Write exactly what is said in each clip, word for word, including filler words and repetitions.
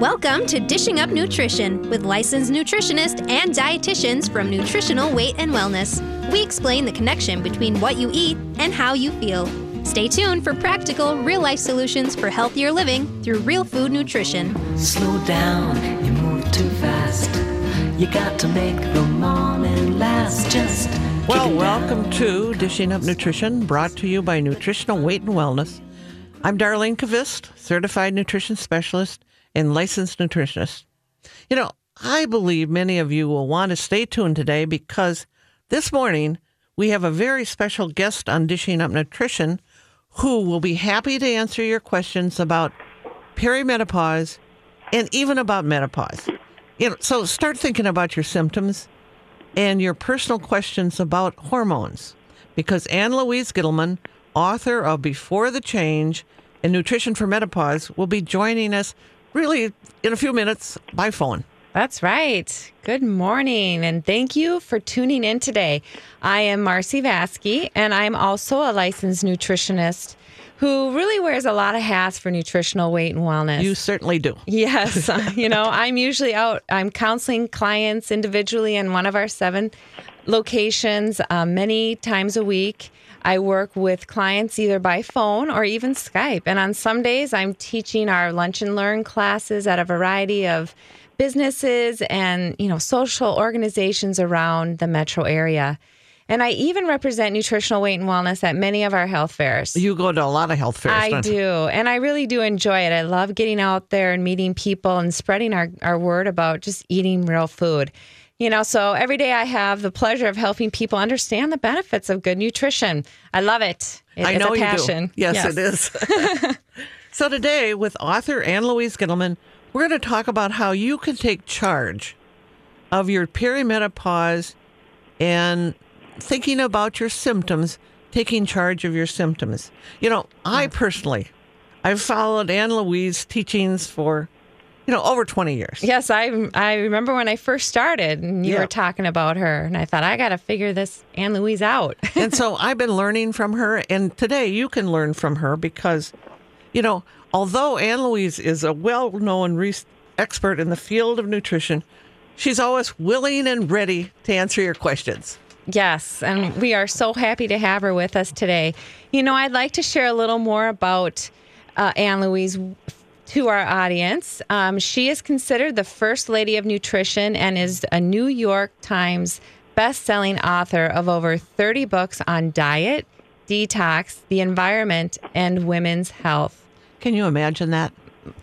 Welcome to Dishing Up Nutrition with licensed nutritionists and dietitians from Nutritional Weight and Wellness. We explain the connection between what you eat and how you feel. Stay tuned for practical, real-life solutions for healthier living through real food nutrition. Slow down, you move too fast. You got to make the morning last. Just well, welcome down. to Dishing Up Nutrition, brought to you by Nutritional Weight and Wellness. I'm Darlene Cavist, certified nutrition specialist and licensed nutritionist. You know, I believe many of you will want to stay tuned today because this morning we have a very special guest on Dishing Up Nutrition who will be happy to answer your questions about perimenopause and even about menopause. You know, so start thinking about your symptoms and your personal questions about hormones, because Ann Louise Gittleman, author of Before the Change and Nutrition for Menopause, will be joining us really in a few minutes by phone. That's right. Good morning, and thank you for tuning in today. I am Marcy Vasky, and I'm also a licensed nutritionist who really wears a lot of hats for nutritional weight and wellness. You certainly do. Yes. You know, I'm usually out, I'm counseling clients individually in one of our seven locations uh, many times a week. I work with clients either by phone or even Skype. And on some days, I'm teaching our Lunch and Learn classes at a variety of businesses and, you know, social organizations around the metro area. And I even represent nutritional weight and wellness at many of our health fairs. You go to a lot of health fairs. I do. And I really do enjoy it. I love getting out there and meeting people and spreading our, our word about just eating real food. You know, so every day I have the pleasure of helping people understand the benefits of good nutrition. I love it. It I is know a passion. You do. Yes, yes, it is. So today with author Ann Louise Gittleman, we're going to talk about how you can take charge of your perimenopause and thinking about your symptoms, taking charge of your symptoms. You know, I personally, I've followed Ann Louise's teachings for You know, over twenty years. Yes, I I remember when I first started and you yeah. were talking about her, and I thought, I got to figure this Ann Louise out. And so I've been learning from her, and today you can learn from her because, you know, although Ann Louise is a well-known re- expert in the field of nutrition, she's always willing and ready to answer your questions. Yes, and we are so happy to have her with us today. You know, I'd like to share a little more about uh, Ann Louise to our audience. Um, she is considered the First Lady of Nutrition and is a New York Times best-selling author of over thirty books on diet, detox, the environment, and women's health. Can you imagine that?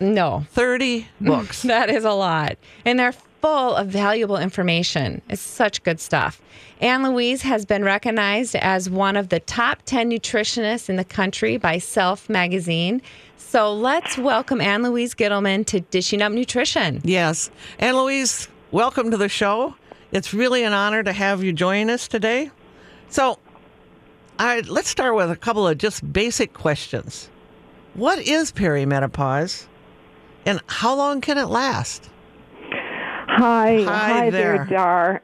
No. thirty books. That is a lot. And they're full of valuable information. It's such good stuff. Ann Louise has been recognized as one of the top ten nutritionists in the country by Self Magazine. So let's welcome Ann Louise Gittleman to Dishing Up Nutrition. Yes. Ann Louise, welcome to the show. It's really an honor to have you join us today. So I, let's start with a couple of just basic questions. What is perimenopause, and how long can it last? Hi, hi, hi there, Dar.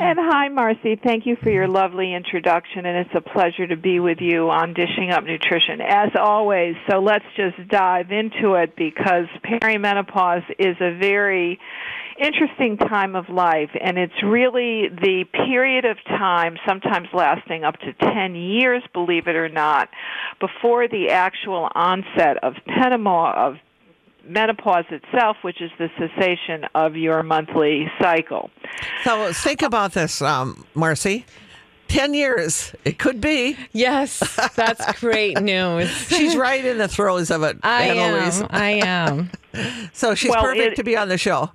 And hi, Marcy. Thank you for your lovely introduction, and it's a pleasure to be with you on Dishing Up Nutrition, as always. So let's just dive into it, because perimenopause is a very interesting time of life, and it's really the period of time, sometimes lasting up to ten years, believe it or not, before the actual onset of penimo- of menopause itself, which is the cessation of your monthly cycle. So think about this, um, Marcy. Ten years, it could be. Yes, that's great news. She's right in the throes of it, I Ann Louise. I am. So she's well, perfect it, to be on the show.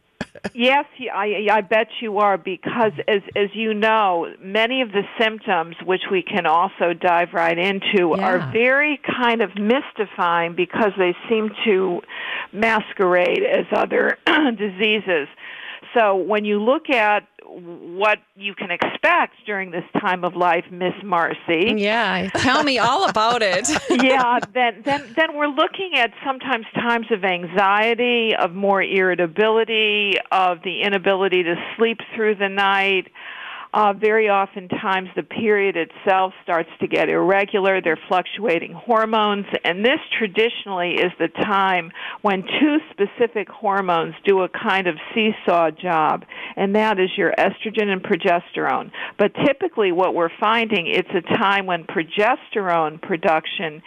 Yes, I, I bet you are, because as as you know, many of the symptoms, which we can also dive right into, yeah. are very kind of mystifying because they seem to masquerade as other diseases. So when you look at what you can expect during this time of life, Miss Marcy. Yeah, tell me all about it. yeah, then, then then we're looking at sometimes times of anxiety, of more irritability, of the inability to sleep through the night, Uh, very oftentimes the period itself starts to get irregular. They're fluctuating hormones, and this traditionally is the time when two specific hormones do a kind of seesaw job, and that is your estrogen and progesterone. But typically what we're finding, it's a time when progesterone production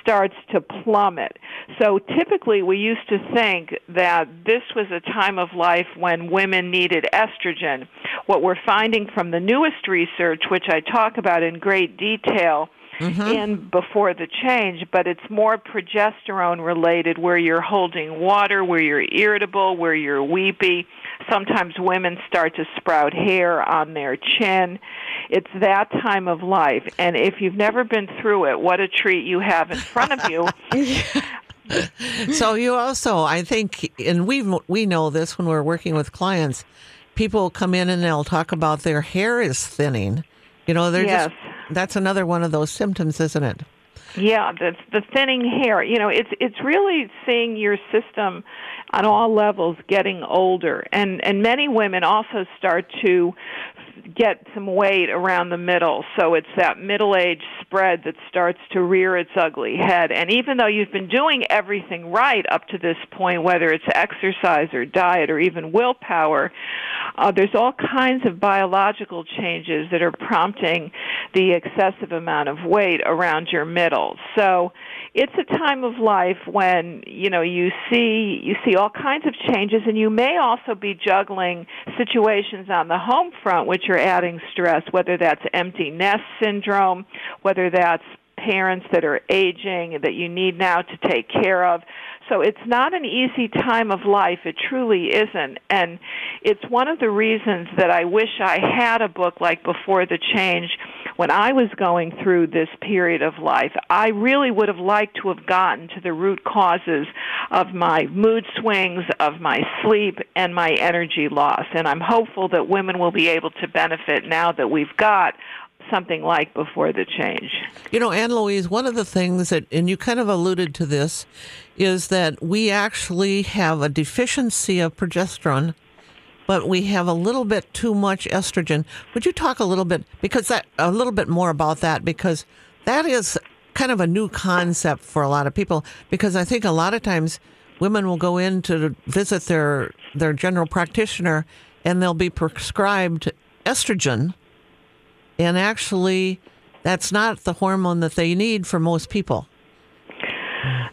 starts to plummet. So typically we used to think that this was a time of life when women needed estrogen. What we're finding from the newest research, which I talk about in great detail mm-hmm. in Before the Change, but it's more progesterone-related, where you're holding water, where you're irritable, where you're weepy. Sometimes women start to sprout hair on their chin. It's that time of life. And if you've never been through it, what a treat you have in front of you. So you also, I think, and we we know this when we're working with clients, people come in and they'll talk about their hair is thinning. You know, they're yes. just, that's another one of those symptoms, isn't it? Yeah, the, the thinning hair. You know, it's it's really seeing your system on all levels getting older. And, and many women also start to get some weight around the middle. So it's that middle age spread that starts to rear its ugly head. And even though you've been doing everything right up to this point, whether it's exercise or diet or even willpower, uh, there's all kinds of biological changes that are prompting the excessive amount of weight around your middle. So it's a time of life when, you know, you see you see all kinds of changes, and you may also be juggling situations on the home front which are adding stress, whether that's empty nest syndrome, whether that's parents that are aging that you need now to take care of. So it's not an easy time of life. It truly isn't. And it's one of the reasons that I wish I had a book like Before the Change. When I was going through this period of life, I really would have liked to have gotten to the root causes of my mood swings, of my sleep, and my energy loss. And I'm hopeful that women will be able to benefit now that we've got something like Before the Change. You know, Ann Louise, one of the things that, and you kind of alluded to this, is that we actually have a deficiency of progesterone, but we have a little bit too much estrogen. Would you talk a little bit, because that, a little bit more about that, because that is kind of a new concept for a lot of people, because I think a lot of times women will go in to visit their, their general practitioner and they'll be prescribed estrogen. And actually, that's not the hormone that they need for most people.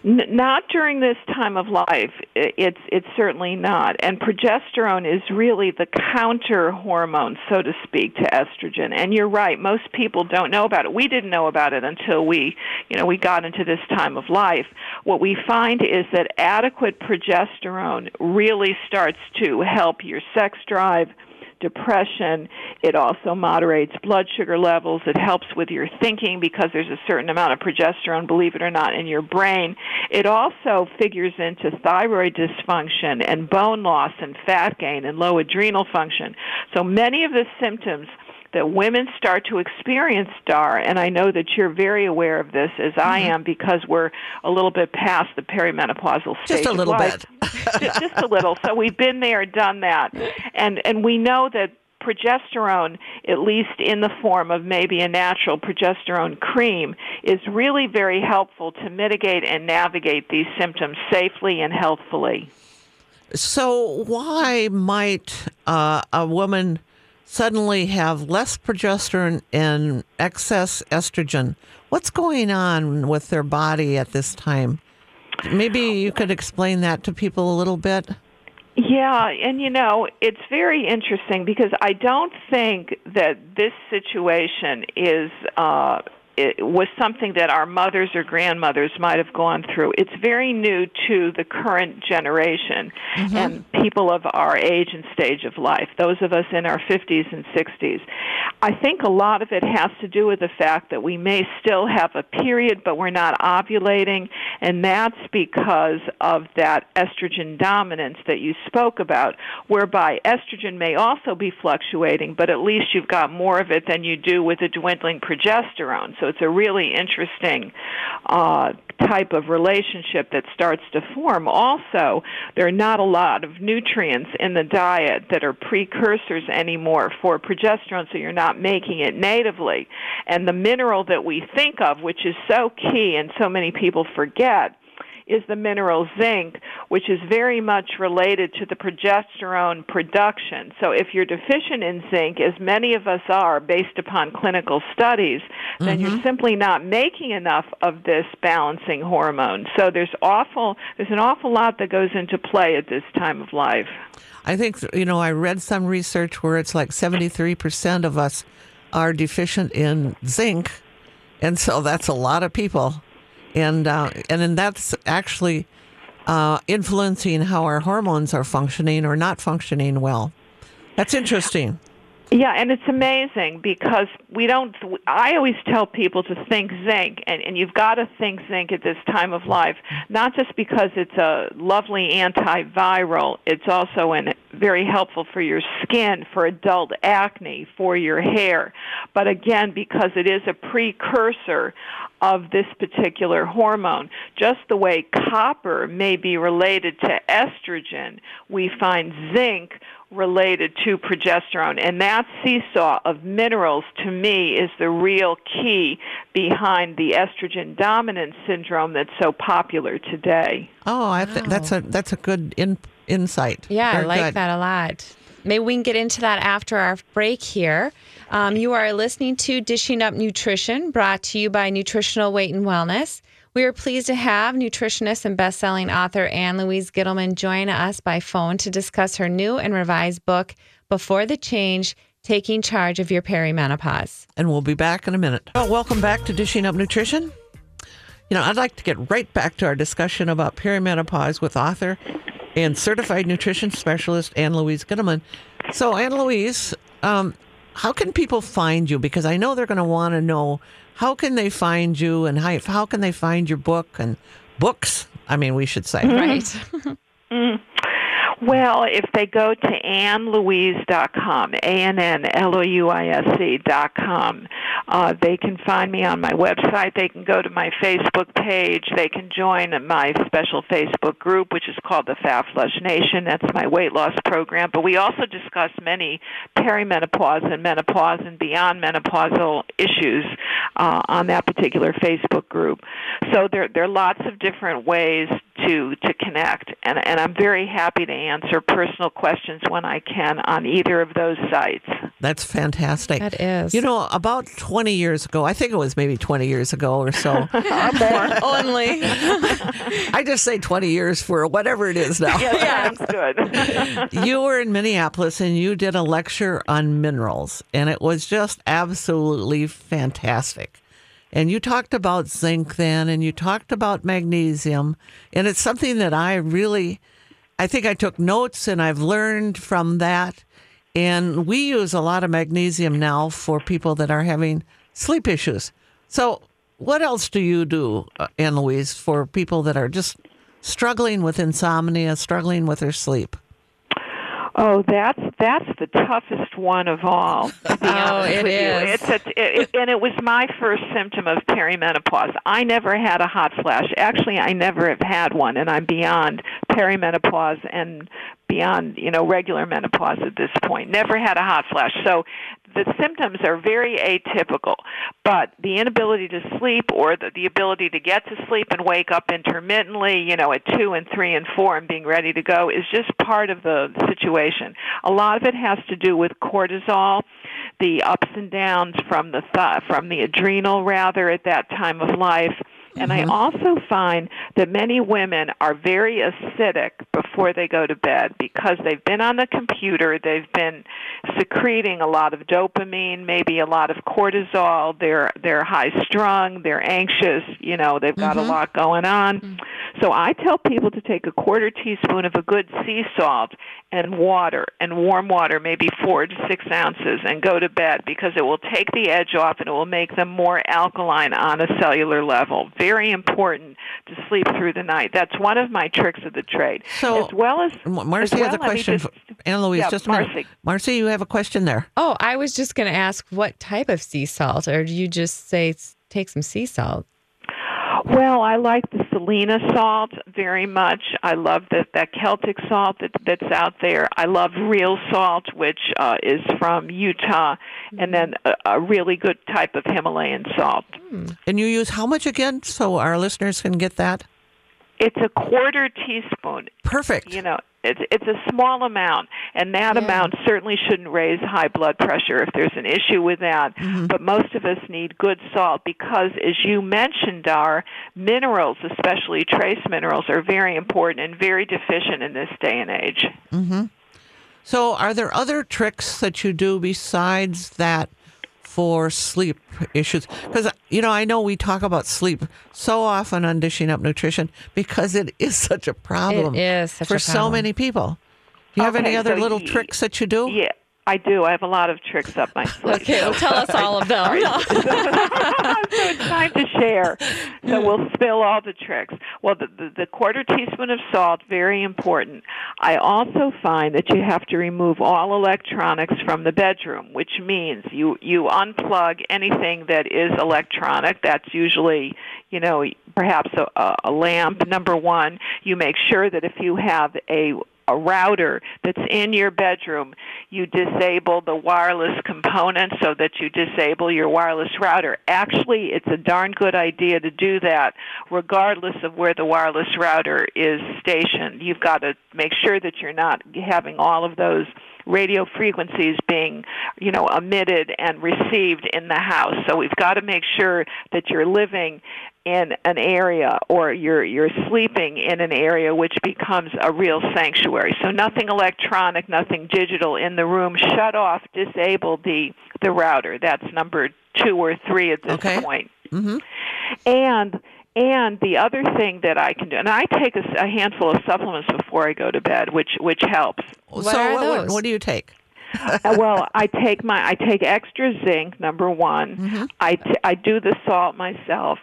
Not during this time of life. It's it's certainly not. And progesterone is really the counter hormone, so to speak, to estrogen. And you're right. Most people don't know about it. We didn't know about it until we, you know, we got into this time of life. What we find is that adequate progesterone really starts to help your sex drive, depression. It also moderates blood sugar levels. It helps with your thinking because there's a certain amount of progesterone, believe it or not, in your brain. It also figures into thyroid dysfunction and bone loss and fat gain and low adrenal function. So many of the symptoms that women start to experience, Dar, and I know that you're very aware of this, as I mm-hmm. am, because we're a little bit past the perimenopausal stage. Just a little bit. just, just a little. So we've been there, done that. And, and we know that progesterone, at least in the form of maybe a natural progesterone cream, is really very helpful to mitigate and navigate these symptoms safely and healthfully. So why might uh, a woman suddenly have less progesterone and excess estrogen? What's going on with their body at this time? Maybe you could explain that to people a little bit. Yeah, and you know, it's very interesting because I don't think that this situation is uh, it was something that our mothers or grandmothers might have gone through. It's very new to the current generation mm-hmm. and people of our age and stage of life, those of us in our fifties and sixties. I think a lot of it has to do with the fact that we may still have a period, but we're not ovulating, and that's because of that estrogen dominance that you spoke about, whereby estrogen may also be fluctuating, but at least you've got more of it than you do with a dwindling progesterone. So it's a really interesting uh, type of relationship that starts to form. Also, there are not a lot of nutrients in the diet that are precursors anymore for progesterone, so you're not making it natively. And the mineral that we think of, which is so key and so many people forget, is the mineral zinc, which is very much related to the progesterone production. So if you're deficient in zinc, as many of us are based upon clinical studies, then mm-hmm. you're simply not making enough of this balancing hormone. So there's awful, there's an awful lot that goes into play at this time of life. I think, you know, I read some research where it's like seventy-three percent of us are deficient in zinc, and so that's a lot of people. And uh, and then that's actually uh, influencing how our hormones are functioning or not functioning well. That's interesting. Yeah, and it's amazing because we don't, I always tell people to think zinc, and, and you've got to think zinc at this time of life, not just because it's a lovely antiviral, it's also an, very helpful for your skin, for adult acne, for your hair, but again, because it is a precursor of this particular hormone. Just the way copper may be related to estrogen, we find zinc related to progesterone, and that seesaw of minerals to me is the real key behind the estrogen dominance syndrome that's so popular today. Oh, I th- wow. that's a that's a good in- insight. Yeah, Very I like good. that a lot. Maybe we can get into that after our break here. Um, you are listening to Dishing Up Nutrition, brought to you by Nutritional Weight and Wellness. We are pleased to have nutritionist and best-selling author Ann Louise Gittleman join us by phone to discuss her new and revised book, Before the Change, Taking Charge of Your Perimenopause. And we'll be back in a minute. Well, welcome back to Dishing Up Nutrition. You know, I'd like to get right back to our discussion about perimenopause with author and certified nutrition specialist Ann Louise Gittleman. So, Ann Louise, um, how can people find you? Because I know they're going to want to know, how can they find you, and how, how can they find your book and books? I mean, we should say. Mm-hmm. Right. mm-hmm. Well, if they go to ann louise dot com, A N N L O U I S E dot com, uh, they can find me on my website. They can go to my Facebook page. They can join my special Facebook group, which is called the Fat Flush Nation. That's my weight loss program. But we also discuss many perimenopause and menopause and beyond menopausal issues uh, on that particular Facebook group. So there, there are lots of different ways to to connect, and, and I'm very happy to answer personal questions when I can on either of those sites. That's fantastic. That is. You know, about twenty years ago, I think it was maybe twenty years ago or so. Or more. Only. I just say twenty years for whatever it is now. Yeah, that's good. You were in Minneapolis and you did a lecture on minerals, and it was just absolutely fantastic. And you talked about zinc then, and you talked about magnesium. And it's something that I really, I think I took notes and I've learned from that. And we use a lot of magnesium now for people that are having sleep issues. So what else do you do, Ann Louise, for people that are just struggling with insomnia, struggling with their sleep? Oh, that's that's the toughest one of all, to be honest oh, it with is. you. It's a, it, it, and it was my first symptom of perimenopause. I never had a hot flash. Actually, I never have had one, and I'm beyond perimenopause and beyond, you know, regular menopause at this point. Never had a hot flash. So the symptoms are very atypical, but the inability to sleep or the, the ability to get to sleep and wake up intermittently, you know, at two and three and four and being ready to go is just part of the situation. A lot of it has to do with cortisol, the ups and downs from the th- from the adrenal rather at that time of life. And mm-hmm. I also find that many women are very acidic before they go to bed because they've been on the computer, they've been secreting a lot of dopamine, maybe a lot of cortisol, they're they're high strung, they're anxious, you know, they've got mm-hmm. a lot going on. Mm-hmm. So I tell people to take a quarter teaspoon of a good sea salt and water and warm water, maybe four to six ounces, and go to bed because it will take the edge off and it will make them more alkaline on a cellular level. Very important to sleep through the night. That's one of my tricks of the trade. So, as well as Marcy as well, has a question. Just, Ann Louise, yeah, just a Marcy. minute. Marcy, you have a question there. Oh, I was just going to ask, what type of sea salt, or do you just say take some sea salt? Well, I like the Selena salt very much. I love that that Celtic salt that, that's out there. I love real salt, which uh, is from Utah, and then a, a really good type of Himalayan salt. Mm. And you use how much again, so our listeners can get that? It's a quarter teaspoon. Perfect. You know, it's it's a small amount, and that yeah. amount certainly shouldn't raise high blood pressure if there's an issue with that. Mm-hmm. But most of us need good salt because, as you mentioned, our minerals, especially trace minerals, are very important and very deficient in this day and age. Mm-hmm. So are there other tricks that you do besides that for sleep issues? Because, you know, I know we talk about sleep so often on Dishing Up Nutrition because it is such a problem. It is such for a problem. So many people. Do you okay, have any other so little you, tricks that you do? Yeah, I do. I have a lot of tricks up my sleeve. Okay, well, tell us all of them. So it's time to share. So we'll spill all the tricks. Well, the, the, the quarter teaspoon of salt, very important. I also find that you have to remove all electronics from the bedroom, which means you, you unplug anything that is electronic. That's usually, you know, perhaps a, a lamp, number one. You make sure that if you have a a router that's in your bedroom, you disable the wireless component so that you disable your wireless router. Actually, it's a darn good idea to do that regardless of where the wireless router is stationed. You've got to make sure that you're not having all of those radio frequencies being, you know, emitted and received in the house. So we've got to make sure that you're living in an area or you're you're sleeping in an area which becomes a real sanctuary. So nothing electronic, nothing digital in the room. Shut off, disable the, the router. That's number two or three at this okay. point. Mm-hmm. And And the other thing that I can do, and I take a, a handful of supplements before I go to bed, which which helps. What so are those? What, what do you take? Well, I take my I take extra zinc, number one. Mm-hmm. I t- I do the salt myself.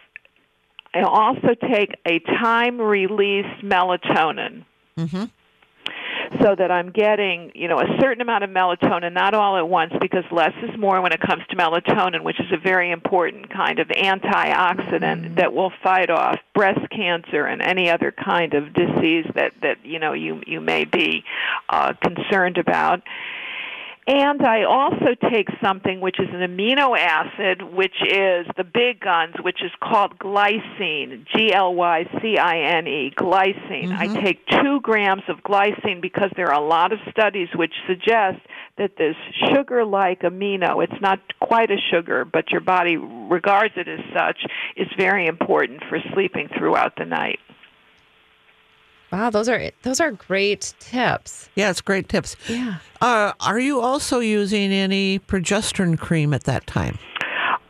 I also take a time-release melatonin. Mm-hmm. So that I'm getting, you know, a certain amount of melatonin, not all at once, because less is more when it comes to melatonin, which is a very important kind of antioxidant mm-hmm. that will fight off breast cancer and any other kind of disease that, that you know, you, you may be uh, concerned about. And I also take something which is an amino acid, which is the big guns, which is called glycine, G L Y C I N E, glycine. Mm-hmm. I take two grams of glycine because there are a lot of studies which suggest that this sugar-like amino, it's not quite a sugar, but your body regards it as such, is very important for sleeping throughout the night. Wow, those are those are great tips. Yeah, it's great tips. Yeah. Uh, are you also using any progesterone cream at that time?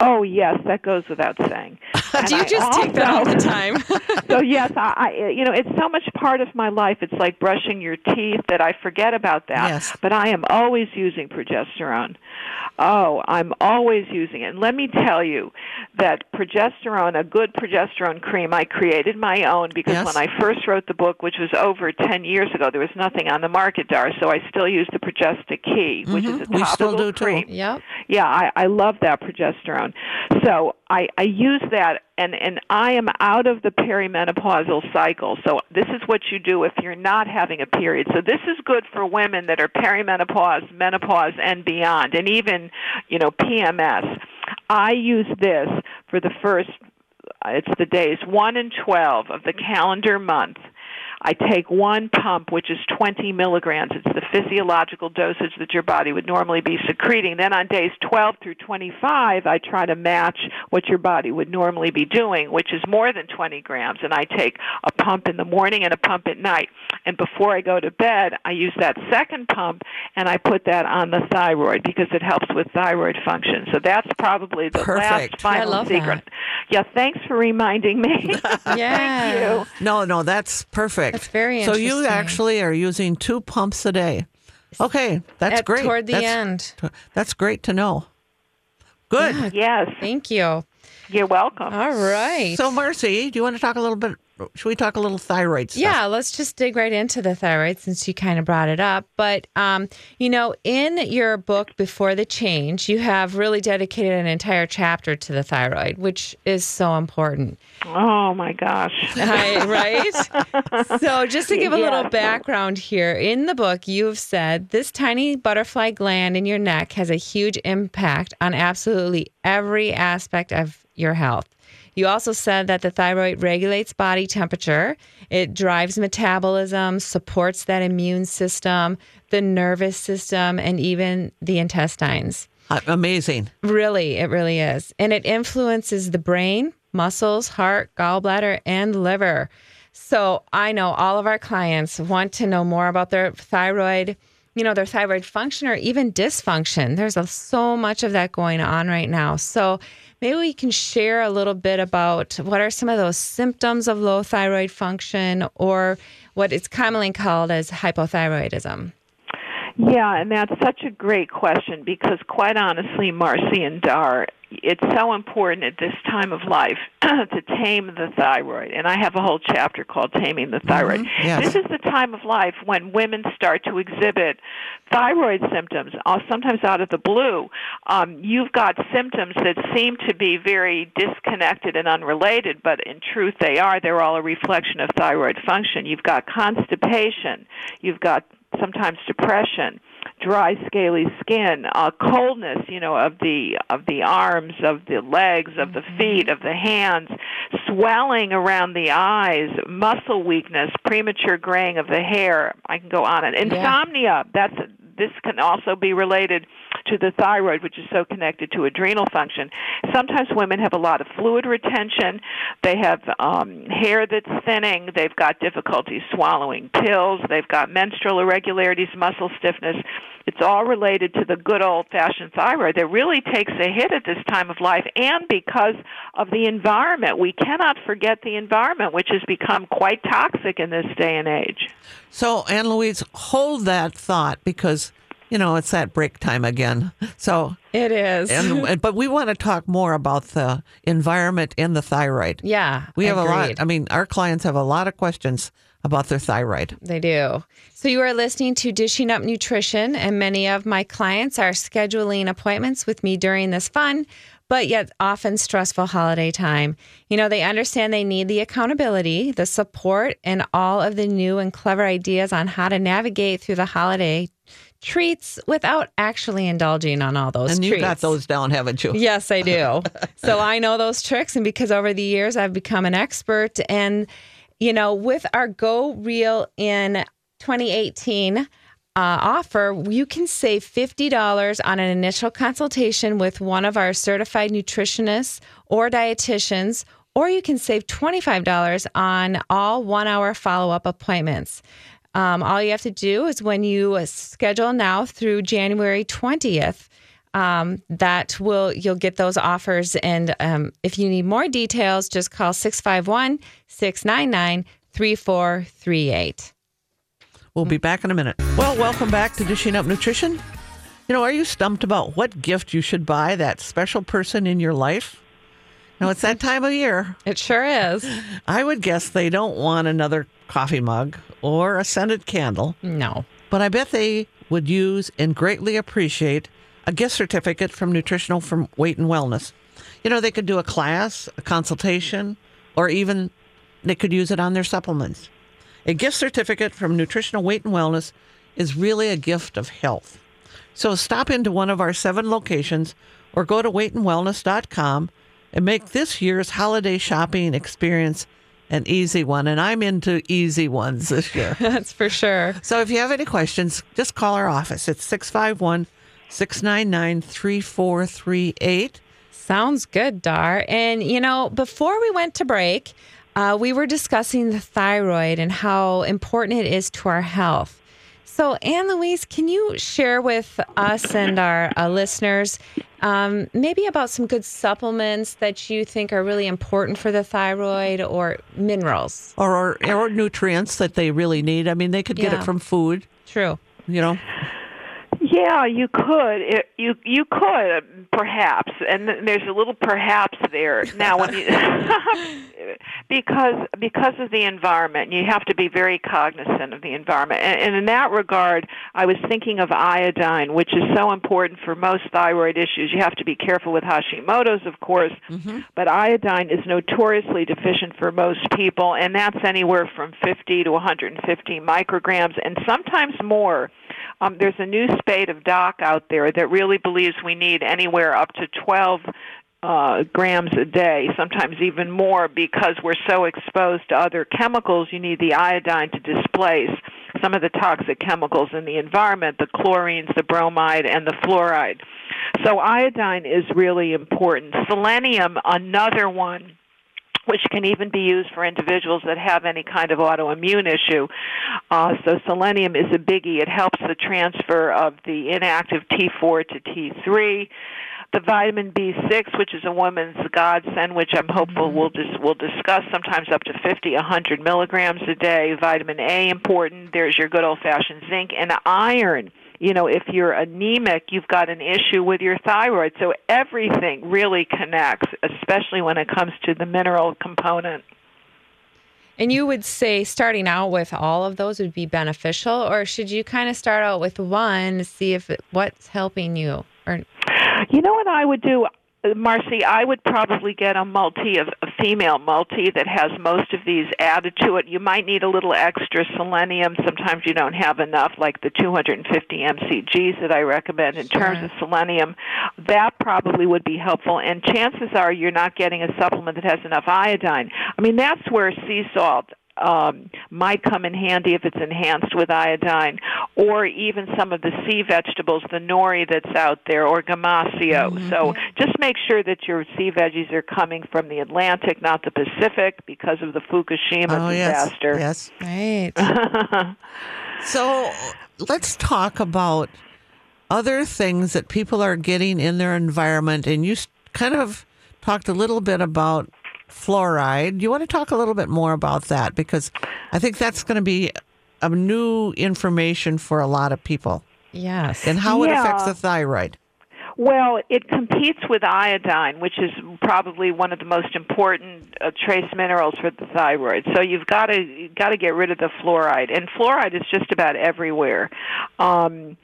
Oh, yes, that goes without saying. Do you I just also, take that all the time? So, yes, I, I, you know, it's so much part of my life. It's like brushing your teeth that I forget about that. Yes. But I am always using progesterone. Oh, I'm always using it. And let me tell you that progesterone, a good progesterone cream, I created my own because yes. when I first wrote the book, which was over ten years ago, there was nothing on the market, Dar, so I still use the Progesterone Key, which mm-hmm. is a topical we still do cream. Too. Yep. Yeah, I, I love that progesterone. So I, I use that, and, and I am out of the perimenopausal cycle. So this is what you do if you're not having a period. So this is good for women that are perimenopause, menopause, and beyond, and even, you know, P M S. I use this for the first, it's the days one and twelve of the calendar month. I take one pump, which is twenty milligrams. It's the physiological dosage that your body would normally be secreting. Then on days twelve through twenty-five, I try to match what your body would normally be doing, which is more than twenty grams. And I take a pump in the morning and a pump at night. And before I go to bed, I use that second pump, and I put that on the thyroid because it helps with thyroid function. So that's probably the Perfect. last final I love secret. That. Yeah, thanks for reminding me. Yeah. Thank you. No, no, that's perfect. That's very interesting. So you actually are using two pumps a day. Okay, that's At, great. Toward the that's, end. That's great to know. Good. Yeah, yes. Thank you. You're welcome. All right. So, Marcy, do you want to talk a little bit should we talk a little thyroid stuff? Yeah, let's just dig right into the thyroid since you kind of brought it up. But, um, you know, in your book, Before the Change, you have really dedicated an entire chapter to the thyroid, which is so important. Oh, my gosh. I, right? So just to give a yeah. little background here, in the book, you have said this tiny butterfly gland in your neck has a huge impact on absolutely every aspect of your health. You also said that the thyroid regulates body temperature, it drives metabolism, supports that immune system, the nervous system, and even the intestines. Amazing. Really, it really is. And it influences the brain, muscles, heart, gallbladder, and liver. So I know all of our clients want to know more about their thyroid, you know, their thyroid function or even dysfunction. There's a, so much of that going on right now. So maybe we can share a little bit about what are some of those symptoms of low thyroid function or what is commonly called as hypothyroidism. Yeah, and that's such a great question because quite honestly, Marcy and Dar, it's so important at this time of life to tame the thyroid. And I have a whole chapter called Taming the Thyroid. Mm-hmm. Yes. This is the time of life when women start to exhibit thyroid symptoms, sometimes out of the blue. Um, you've got symptoms that seem to be very disconnected and unrelated, but in truth they are. They're all a reflection of thyroid function. You've got constipation. You've got sometimes depression, dry, scaly skin, uh, coldness, you know, of the of the arms, of the legs, of the feet, of the hands, swelling around the eyes, muscle weakness, premature graying of the hair. I can go on. And insomnia, that's this can also be related to the thyroid, which is so connected to adrenal function. Sometimes women have a lot of fluid retention. They have um, hair that's thinning. They've got difficulty swallowing pills. They've got menstrual irregularities, muscle stiffness. It's all related to the good old-fashioned thyroid that really takes a hit at this time of life and because of the environment. We cannot forget the environment, which has become quite toxic in this day and age. So, Ann Louise, hold that thought because you know, it's that break time again. So it is. And, but we want to talk more about the environment and the thyroid. Yeah. We have agreed. a lot. I mean, our clients have a lot of questions about their thyroid. They do. So you are listening to Dishing Up Nutrition, and many of my clients are scheduling appointments with me during this fun, but yet often stressful holiday time. You know, they understand they need the accountability, the support, and all of the new and clever ideas on how to navigate through the holiday treats without actually indulging on all those and treats. And you got those down, haven't you? Yes, I do. So I know those tricks, and because over the years I've become an expert. And, you know, with our Go Real in twenty eighteen uh, offer, you can save fifty dollars on an initial consultation with one of our certified nutritionists or dietitians, or you can save twenty-five dollars on all one-hour follow-up appointments. Um, all you have to do is when you schedule now through January twentieth, um, that will you'll get those offers. And um, if you need more details, just call six five one, six nine nine, three four three eight. We'll be back in a minute. Well, welcome back to Dishing Up Nutrition. You know, are you stumped about what gift you should buy that special person in your life? No, it's that time of year. It sure is. I would guess they don't want another coffee mug or a scented candle. No. But I bet they would use and greatly appreciate a gift certificate from Nutritional for Weight and Wellness. You know, they could do a class, a consultation, or even they could use it on their supplements. A gift certificate from Nutritional Weight and Wellness is really a gift of health. So stop into one of our seven locations or go to weight and wellness dot com and make this year's holiday shopping experience an easy one. And I'm into easy ones this year. That's for sure. So if you have any questions, just call our office. It's six five one, six nine nine, three four three eight. Sounds good, Dar. And, you know, before we went to break, uh, we were discussing the thyroid and how important it is to our health. So, Ann Louise, can you share with us and our uh, listeners um, maybe about some good supplements that you think are really important for the thyroid or minerals? Or, or, or nutrients that they really need. I mean, they could get yeah. it from food. True. You know? Yeah, you could. It, you you could perhaps, and there's a little perhaps there now. When you, because because of the environment, you have to be very cognizant of the environment. And, and in that regard, I was thinking of iodine, which is so important for most thyroid issues. You have to be careful with Hashimoto's, of course, mm-hmm. but iodine is notoriously deficient for most people, and that's anywhere from fifty to one hundred fifty micrograms, and sometimes more. Um, there's a new spate of doc out there that really believes we need anywhere up to twelve uh, grams a day, sometimes even more, because we're so exposed to other chemicals. You need the iodine to displace some of the toxic chemicals in the environment, the chlorines, the bromide, and the fluoride. So iodine is really important. Selenium, another one, which can even be used for individuals that have any kind of autoimmune issue. Uh, so selenium is a biggie. It helps the transfer of the inactive T four to T three. The vitamin B six, which is a woman's godsend, which I'm hopeful we'll dis- we'll discuss, sometimes up to fifty, one hundred milligrams a day. Vitamin A, important. There's your good old-fashioned zinc. And iron. You know, if you're anemic, you've got an issue with your thyroid. So everything really connects, especially when it comes to the mineral component. And you would say starting out with all of those would be beneficial, or should you kind of start out with one to see if it, what's helping you? Or you know what I would do, Marcy, I would probably get a multi, a female multi that has most of these added to it. You might need a little extra selenium. Sometimes you don't have enough, like the two hundred fifty M C Gs that I recommend in sure. terms of selenium. That probably would be helpful. And chances are you're not getting a supplement that has enough iodine. I mean, that's where sea salt Um, might come in handy if it's enhanced with iodine, or even some of the sea vegetables, the nori that's out there, or gamasio. Mm-hmm. So just make sure that your sea veggies are coming from the Atlantic, not the Pacific, because of the Fukushima oh, disaster. Yes, yes. Right. So let's talk about other things that people are getting in their environment, and you kind of talked a little bit about fluoride. You want to talk a little bit more about that, because I think that's going to be a new information for a lot of people. Yes. And how yeah. it affects the thyroid. Well, it competes with iodine, which is probably one of the most important uh, trace minerals for the thyroid. So you've got to you've got to get rid of the fluoride, and fluoride is just about everywhere. Um,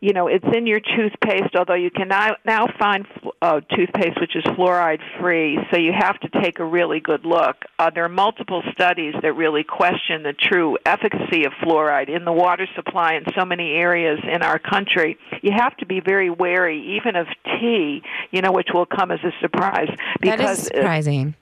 you know, it's in your toothpaste, although you can now, now find uh, toothpaste which is fluoride-free, so you have to take a really good look. Uh, there are multiple studies that really question the true efficacy of fluoride in the water supply in so many areas in our country. You have to be very wary, even of tea, you know, which will come as a surprise. Because that is surprising.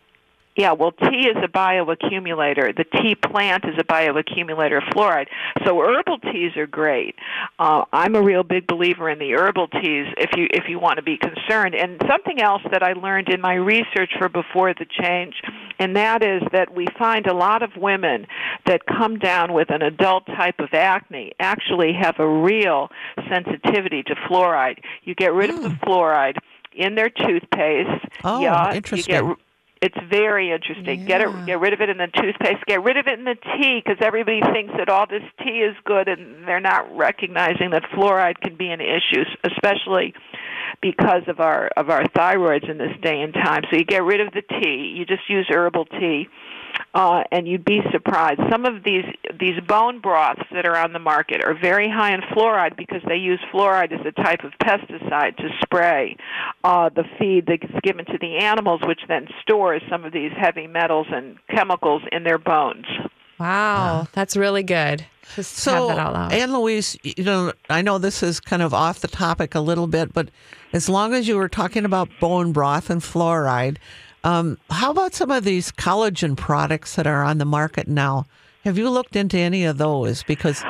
Yeah, well, tea is a bioaccumulator. The tea plant is a bioaccumulator of fluoride. So herbal teas are great. Uh, I'm a real big believer in the herbal teas if you if you want to be concerned. And something else that I learned in my research for Before the Change, and that is that we find a lot of women that come down with an adult type of acne actually have a real sensitivity to fluoride. You get rid mm. of the fluoride in their toothpaste. Oh, yeah, interesting. You get, It's very interesting. Yeah. Get it, get rid of it in the toothpaste. Get rid of it in the tea, because everybody thinks that all this tea is good, and they're not recognizing that fluoride can be an issue, especially because of our of our thyroids in this day and time. So you get rid of the tea. You just use herbal tea. Uh, and you'd be surprised. Some of these these bone broths that are on the market are very high in fluoride because they use fluoride as a type of pesticide to spray uh, the feed that's given to the animals, which then stores some of these heavy metals and chemicals in their bones. Wow, wow. That's really good. Just so, have that out loud. Ann Louise, you know, I know this is kind of off the topic a little bit, but as long as you were talking about bone broth and fluoride, Um, how about some of these collagen products that are on the market now? Have you looked into any of those? Because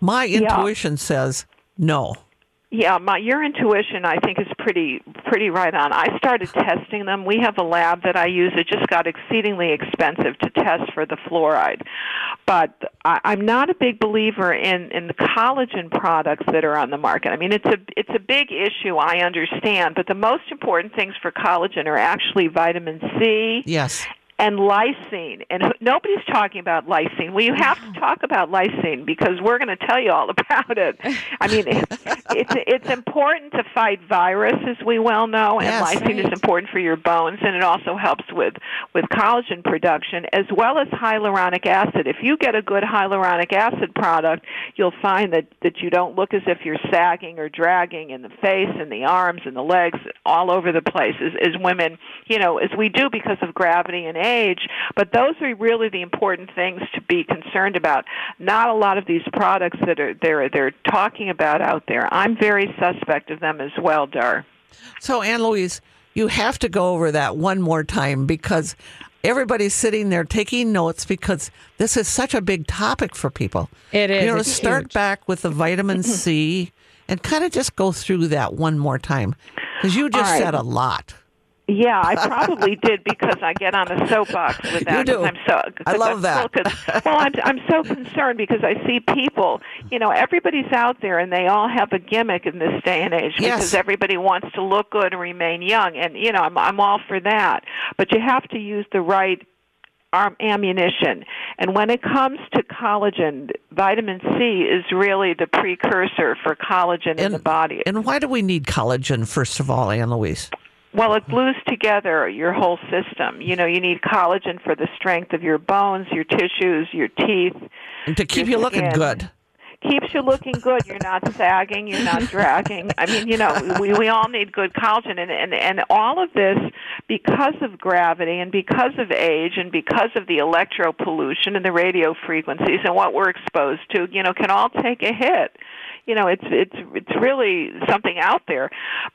my intuition yeah. says no. Yeah, my, your intuition, I think, is pretty pretty right on. I started testing them. We have a lab that I use. It just got exceedingly expensive to test for the fluoride. But I, I'm not a big believer in, in the collagen products that are on the market. I mean, it's a it's a big issue, I understand. But the most important things for collagen are actually vitamin C. Yes. And lysine, and nobody's talking about lysine. We have to talk about lysine because we're going to tell you all about it. I mean, it's it's important to fight virus, as we well know, and yes, lysine right. is important for your bones, and it also helps with, with collagen production, as well as hyaluronic acid. If you get a good hyaluronic acid product, you'll find that, that you don't look as if you're sagging or dragging in the face and the arms and the legs, all over the place, as, as women, you know, as we do because of gravity and age. But those are really the important things to be concerned about. Not a lot of these products that are they're, they're talking about out there. I'm very suspect of them as well, Dar. So, Ann Louise, you have to go over that one more time because everybody's sitting there taking notes because this is such a big topic for people. It is. You know, to start huge. back with the vitamin C and kind of just go through that one more time because you just All right. said a lot. Yeah, I probably did because I get on a soapbox with that. You do. I'm so, I love I'm that. So con- well, I'm I'm so concerned because I see people, you know, everybody's out there and they all have a gimmick in this day and age yes. because everybody wants to look good and remain young. And, you know, I'm I'm all for that. But you have to use the right ammunition. And when it comes to collagen, vitamin C is really the precursor for collagen and, in the body. And why do we need collagen, first of all, Ann Louise? Well, it glues together your whole system. You know, you need collagen for the strength of your bones, your tissues, your teeth. And to keep you looking good. Keeps you looking good. You're not sagging. You're not dragging. I mean, you know, we, we all need good collagen. And, and, and all of this, because of gravity and because of age and because of the electro pollution and the radio frequencies and what we're exposed to, you know, can all take a hit. You know, it's it's it's really something out there.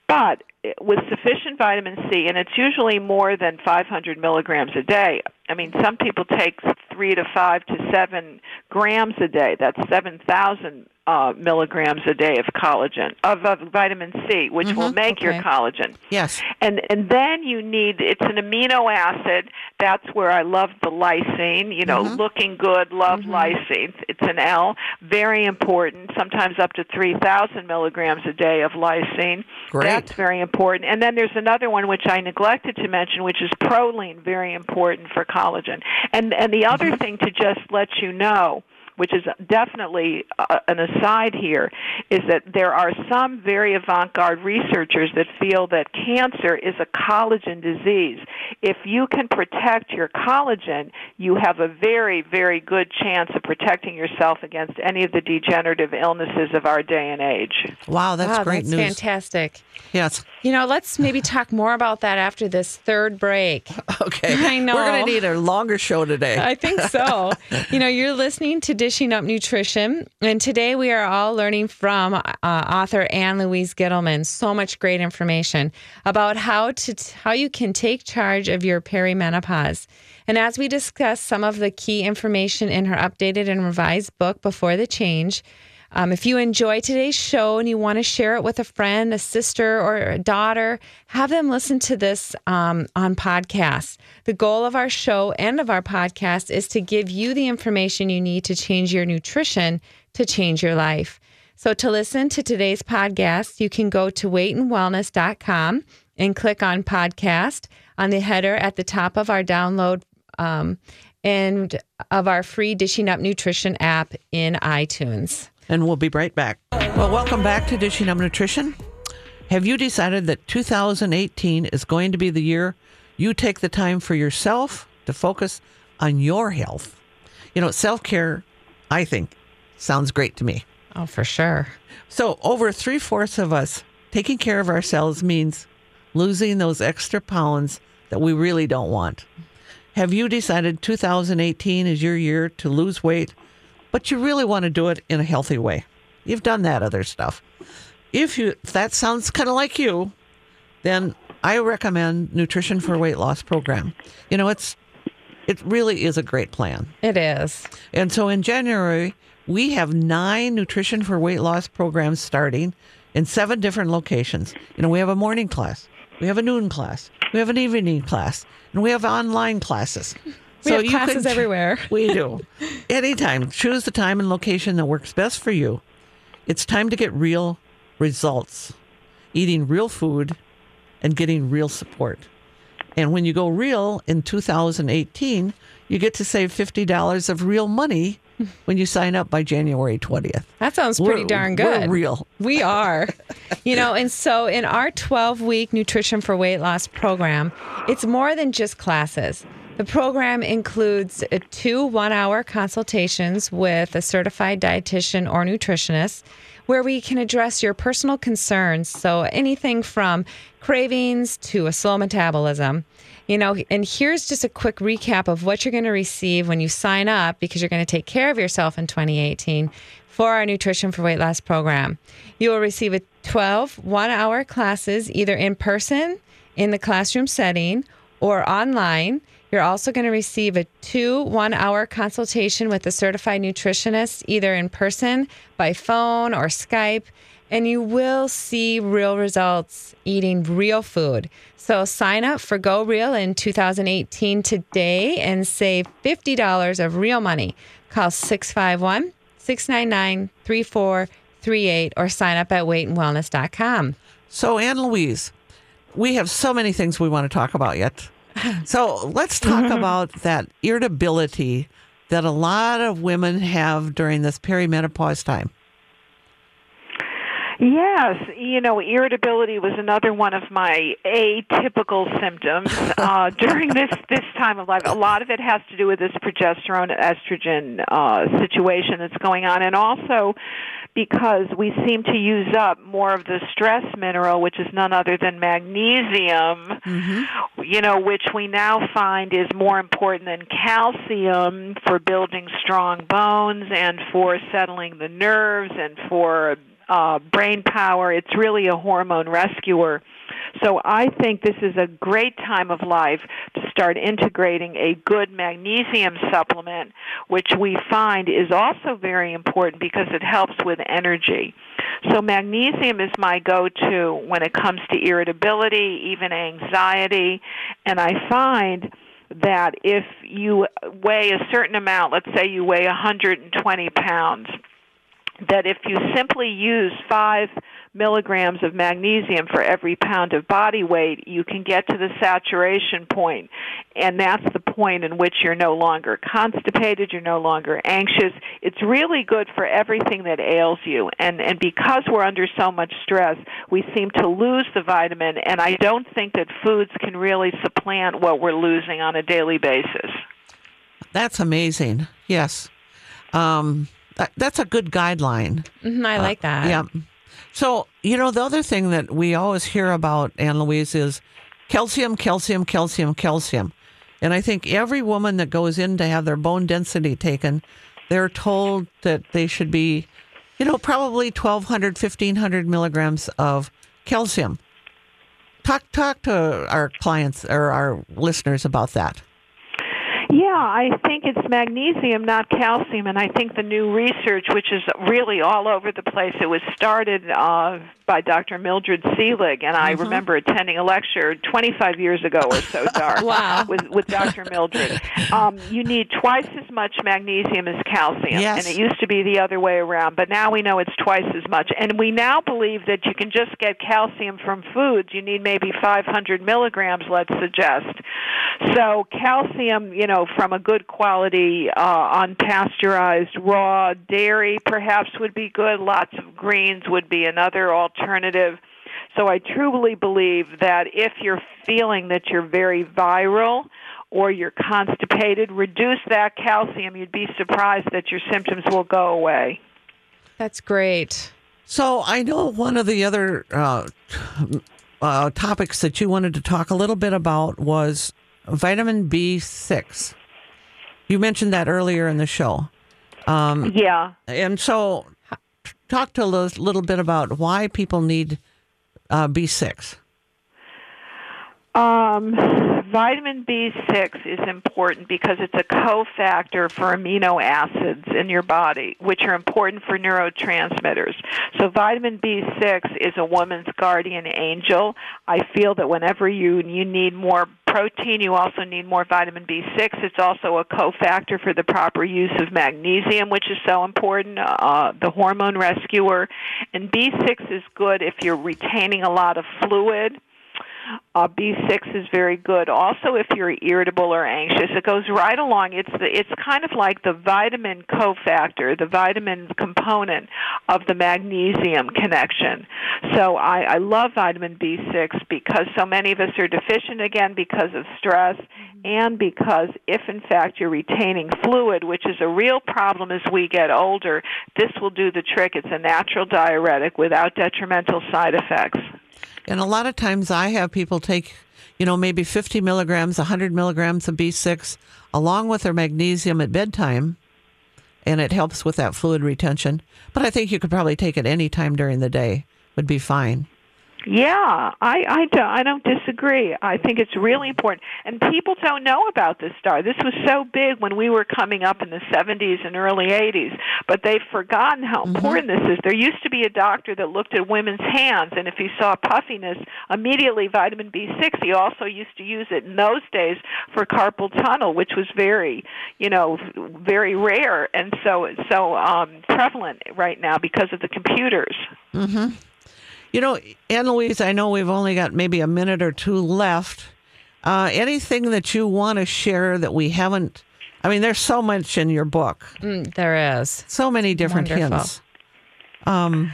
But with sufficient vitamin C, and it's usually more than five hundred milligrams a day. I mean, some people take three to five to seven grams a day. That's seven thousand uh, milligrams a day of collagen, of, of vitamin C, which mm-hmm. will make okay. your collagen. Yes. And and then you need, it's an amino acid. That's where I love the lysine, you know, mm-hmm. looking good, love mm-hmm. lysine. It's an L, very important, sometimes up to three thousand milligrams a day of lysine. Great. That's very important. And then there's another one, which I neglected to mention, which is proline, very important for collagen. And and the other thing to just let you know, which is definitely uh, an aside here, is that there are some very avant-garde researchers that feel that cancer is a collagen disease. If you can protect your collagen, you have a very, very good chance of protecting yourself against any of the degenerative illnesses of our day and age. Wow, that's wow, great that's news. That's fantastic. Yes. You know, let's maybe talk more about that after this third break. Okay. I know. We're going to need a longer show today. I think so. You know, you're listening to Dishing Up Nutrition, and today we are all learning from uh, author Ann Louise Gittleman so much great information about how to t- how you can take charge of your perimenopause. And as we discuss some of the key information in her updated and revised book, Before the Change, Um, if you enjoy today's show and you want to share it with a friend, a sister, or a daughter, have them listen to this um, on podcast. The goal of our show and of our podcast is to give you the information you need to change your nutrition to change your life. So to listen to today's podcast, you can go to weight and wellness dot com and click on podcast on the header at the top of our download um, and of our free Dishing Up Nutrition app in iTunes. And we'll be right back. Well, welcome back to Dishing Up Nutrition. Have you decided that two thousand eighteen is going to be the year you take the time for yourself to focus on your health? You know, self-care, I think, sounds great to me. Oh, for sure. So over three-fourths of us, taking care of ourselves means losing those extra pounds that we really don't want. Have you decided two thousand eighteen is your year to lose weight, but you really want to do it in a healthy way? You've done that other stuff. If you if that sounds kind of like you, then I recommend Nutrition for Weight Loss program. You know, it's it really is a great plan. It is. And so in January, we have nine Nutrition for Weight Loss programs starting in seven different locations. You know, we have a morning class. We have a noon class. We have an evening class. And we have online classes. We so have classes you can, everywhere. We do. Anytime. Choose the time and location that works best for you. It's time to get real results. Eating real food and getting real support. And when you go real in two thousand eighteen, you get to save fifty dollars of real money when you sign up by January twentieth. That sounds pretty we're, darn good. We're real. We are. You know, and so in our twelve-week Nutrition for Weight Loss program, it's more than just classes. The program includes two one-hour consultations with a certified dietitian or nutritionist, where we can address your personal concerns. So anything from cravings to a slow metabolism. You know, and here's just a quick recap of what you're going to receive when you sign up, because you're going to take care of yourself in twenty eighteen for our Nutrition for Weight Loss program. You will receive a twelve one-hour classes, either in person, in the classroom setting, or online. You're also going to receive a two one-hour consultation with a certified nutritionist, either in person, by phone, or Skype. And you will see real results eating real food. So sign up for Go Real in two thousand eighteen today and save fifty dollars of real money. Call six five one, six nine nine, three four three eight or sign up at weight and wellness dot com. So, Ann Louise, we have so many things we want to talk about yet. So let's talk about that irritability that a lot of women have during this perimenopause time. Yes, you know, irritability was another one of my atypical symptoms uh, during this, this time of life. A lot of it has to do with this progesterone estrogen uh, situation that's going on, and also because we seem to use up more of the stress mineral, which is none other than magnesium, mm-hmm. you know, which we now find is more important than calcium for building strong bones and for settling the nerves and for Uh, brain power. It's really a hormone rescuer. So I think this is a great time of life to start integrating a good magnesium supplement, which we find is also very important because it helps with energy. So magnesium is my go-to when it comes to irritability, even anxiety, and I find that if you weigh a certain amount, let's say you weigh one hundred twenty pounds, that if you simply use five milligrams of magnesium for every pound of body weight, you can get to the saturation point. And that's the point in which you're no longer constipated, you're no longer anxious. It's really good for everything that ails you. And, and because we're under so much stress, we seem to lose the vitamin. And I don't think that foods can really supplant what we're losing on a daily basis. That's amazing. Yes. Um That's a good guideline. Mm-hmm, I like that. Uh, yeah. So, you know, the other thing that we always hear about, Ann Louise, is calcium, calcium, calcium, calcium. And I think every woman that goes in to have their bone density taken, they're told that they should be, you know, probably twelve hundred, fifteen hundred milligrams of calcium. Talk, talk to our clients or our listeners about that. Yeah, I think it's magnesium, not calcium, and I think the new research, which is really all over the place, it was started uh, by Doctor Mildred Seelig, and I mm-hmm. remember attending a lecture twenty-five years ago or so, Dar, wow. with, with Doctor Mildred. Um, you need twice as much magnesium as calcium, yes. and it used to be the other way around, but now we know it's twice as much, and we now believe that you can just get calcium from foods. You need maybe five hundred milligrams, let's suggest. So calcium, you know, from a good quality, uh, unpasteurized raw dairy perhaps would be good. Lots of greens would be another alternative. So I truly believe that if you're feeling that you're very viral or you're constipated, reduce that calcium. You'd be surprised that your symptoms will go away. That's great. So I know one of the other uh, uh, topics that you wanted to talk a little bit about was vitamin B six. You mentioned that earlier in the show. Um, yeah. And so talk to us a little bit about why people need uh, B six. Um, vitamin B six is important because it's a cofactor for amino acids in your body, which are important for neurotransmitters. So vitamin B six is a woman's guardian angel. I feel that whenever you you need more protein, you also need more vitamin B six. It's also a cofactor for the proper use of magnesium, which is so important, uh, the hormone rescuer. And B six is good if you're retaining a lot of fluid. Uh, B six is very good. Also, if you're irritable or anxious, it goes right along. It's the, it's kind of like the vitamin cofactor, the vitamin component of the magnesium connection. So I, I love vitamin B six because so many of us are deficient, again, because of stress and because if, in fact, you're retaining fluid, which is a real problem as we get older, this will do the trick. It's a natural diuretic without detrimental side effects. And a lot of times I have people take, you know, maybe fifty milligrams, one hundred milligrams of B six along with their magnesium at bedtime, and it helps with that fluid retention. But I think you could probably take it any time during the day. Would be fine. Yeah, I, I, don't, I don't disagree. I think it's really important. And people don't know about this, Star. This was so big when we were coming up in the seventies and early eighties, but they've forgotten how important mm-hmm. this is. There used to be a doctor that looked at women's hands, and if he saw puffiness, immediately vitamin B six. He also used to use it in those days for carpal tunnel, which was very, you know, very rare and so, so um, prevalent right now because of the computers. Mm-hmm. You know, Ann Louise, I know we've only got maybe a minute or two left. Uh, anything that you want to share that we haven't? I mean, there's so much in your book. Mm, there is. So many different Wonderful. hints. Um,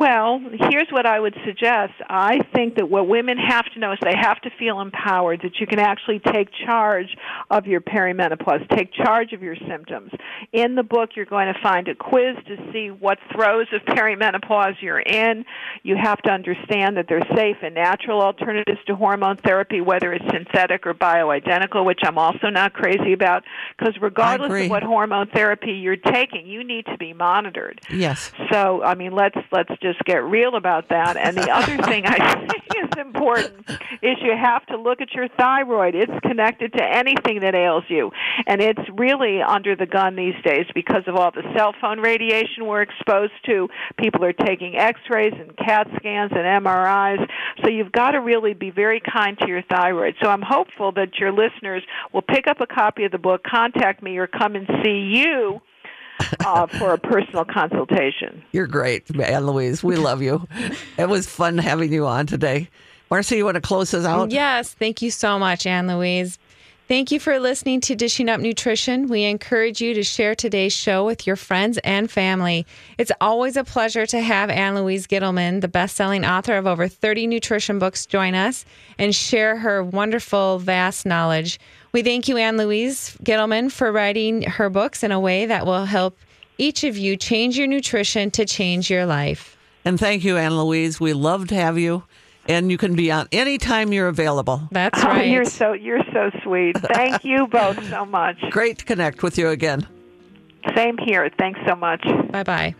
well, here's what I would suggest. I think that what women have to know is they have to feel empowered, that you can actually take charge of your perimenopause, take charge of your symptoms. In the book, you're going to find a quiz to see what throes of perimenopause you're in. You have to understand that they're safe and natural alternatives to hormone therapy, whether it's synthetic or bioidentical, which I'm also not crazy about, because regardless of what hormone therapy you're taking, you need to be monitored. Yes. So, I mean, let's let's just get real about that. And the other thing I think is important is you have to look at your thyroid. It's connected to anything that ails you. And it's really under the gun these days because of all the cell phone radiation we're exposed to. People are taking x-rays and CAT scans and M R Is. So you've got to really be very kind to your thyroid. So I'm hopeful that your listeners will pick up a copy of the book, contact me, or come and see you Uh, for a personal consultation. You're great, Ann Louise. We love you. It was fun having you on today. Marcy, you want to close us out? Yes. Thank you so much, Ann Louise. Thank you for listening to Dishing Up Nutrition. We encourage you to share today's show with your friends and family. It's always a pleasure to have Ann Louise Gittleman, the best-selling author of over thirty nutrition books, join us and share her wonderful, vast knowledge. We thank you, Ann Louise Gittleman, for writing her books in a way that will help each of you change your nutrition to change your life. And thank you, Ann Louise. We love to have you. And you can be on any time you're available. That's right. Oh, you're so you're so sweet. Thank you both so much. Great to connect with you again. Same here. Thanks so much. Bye-bye.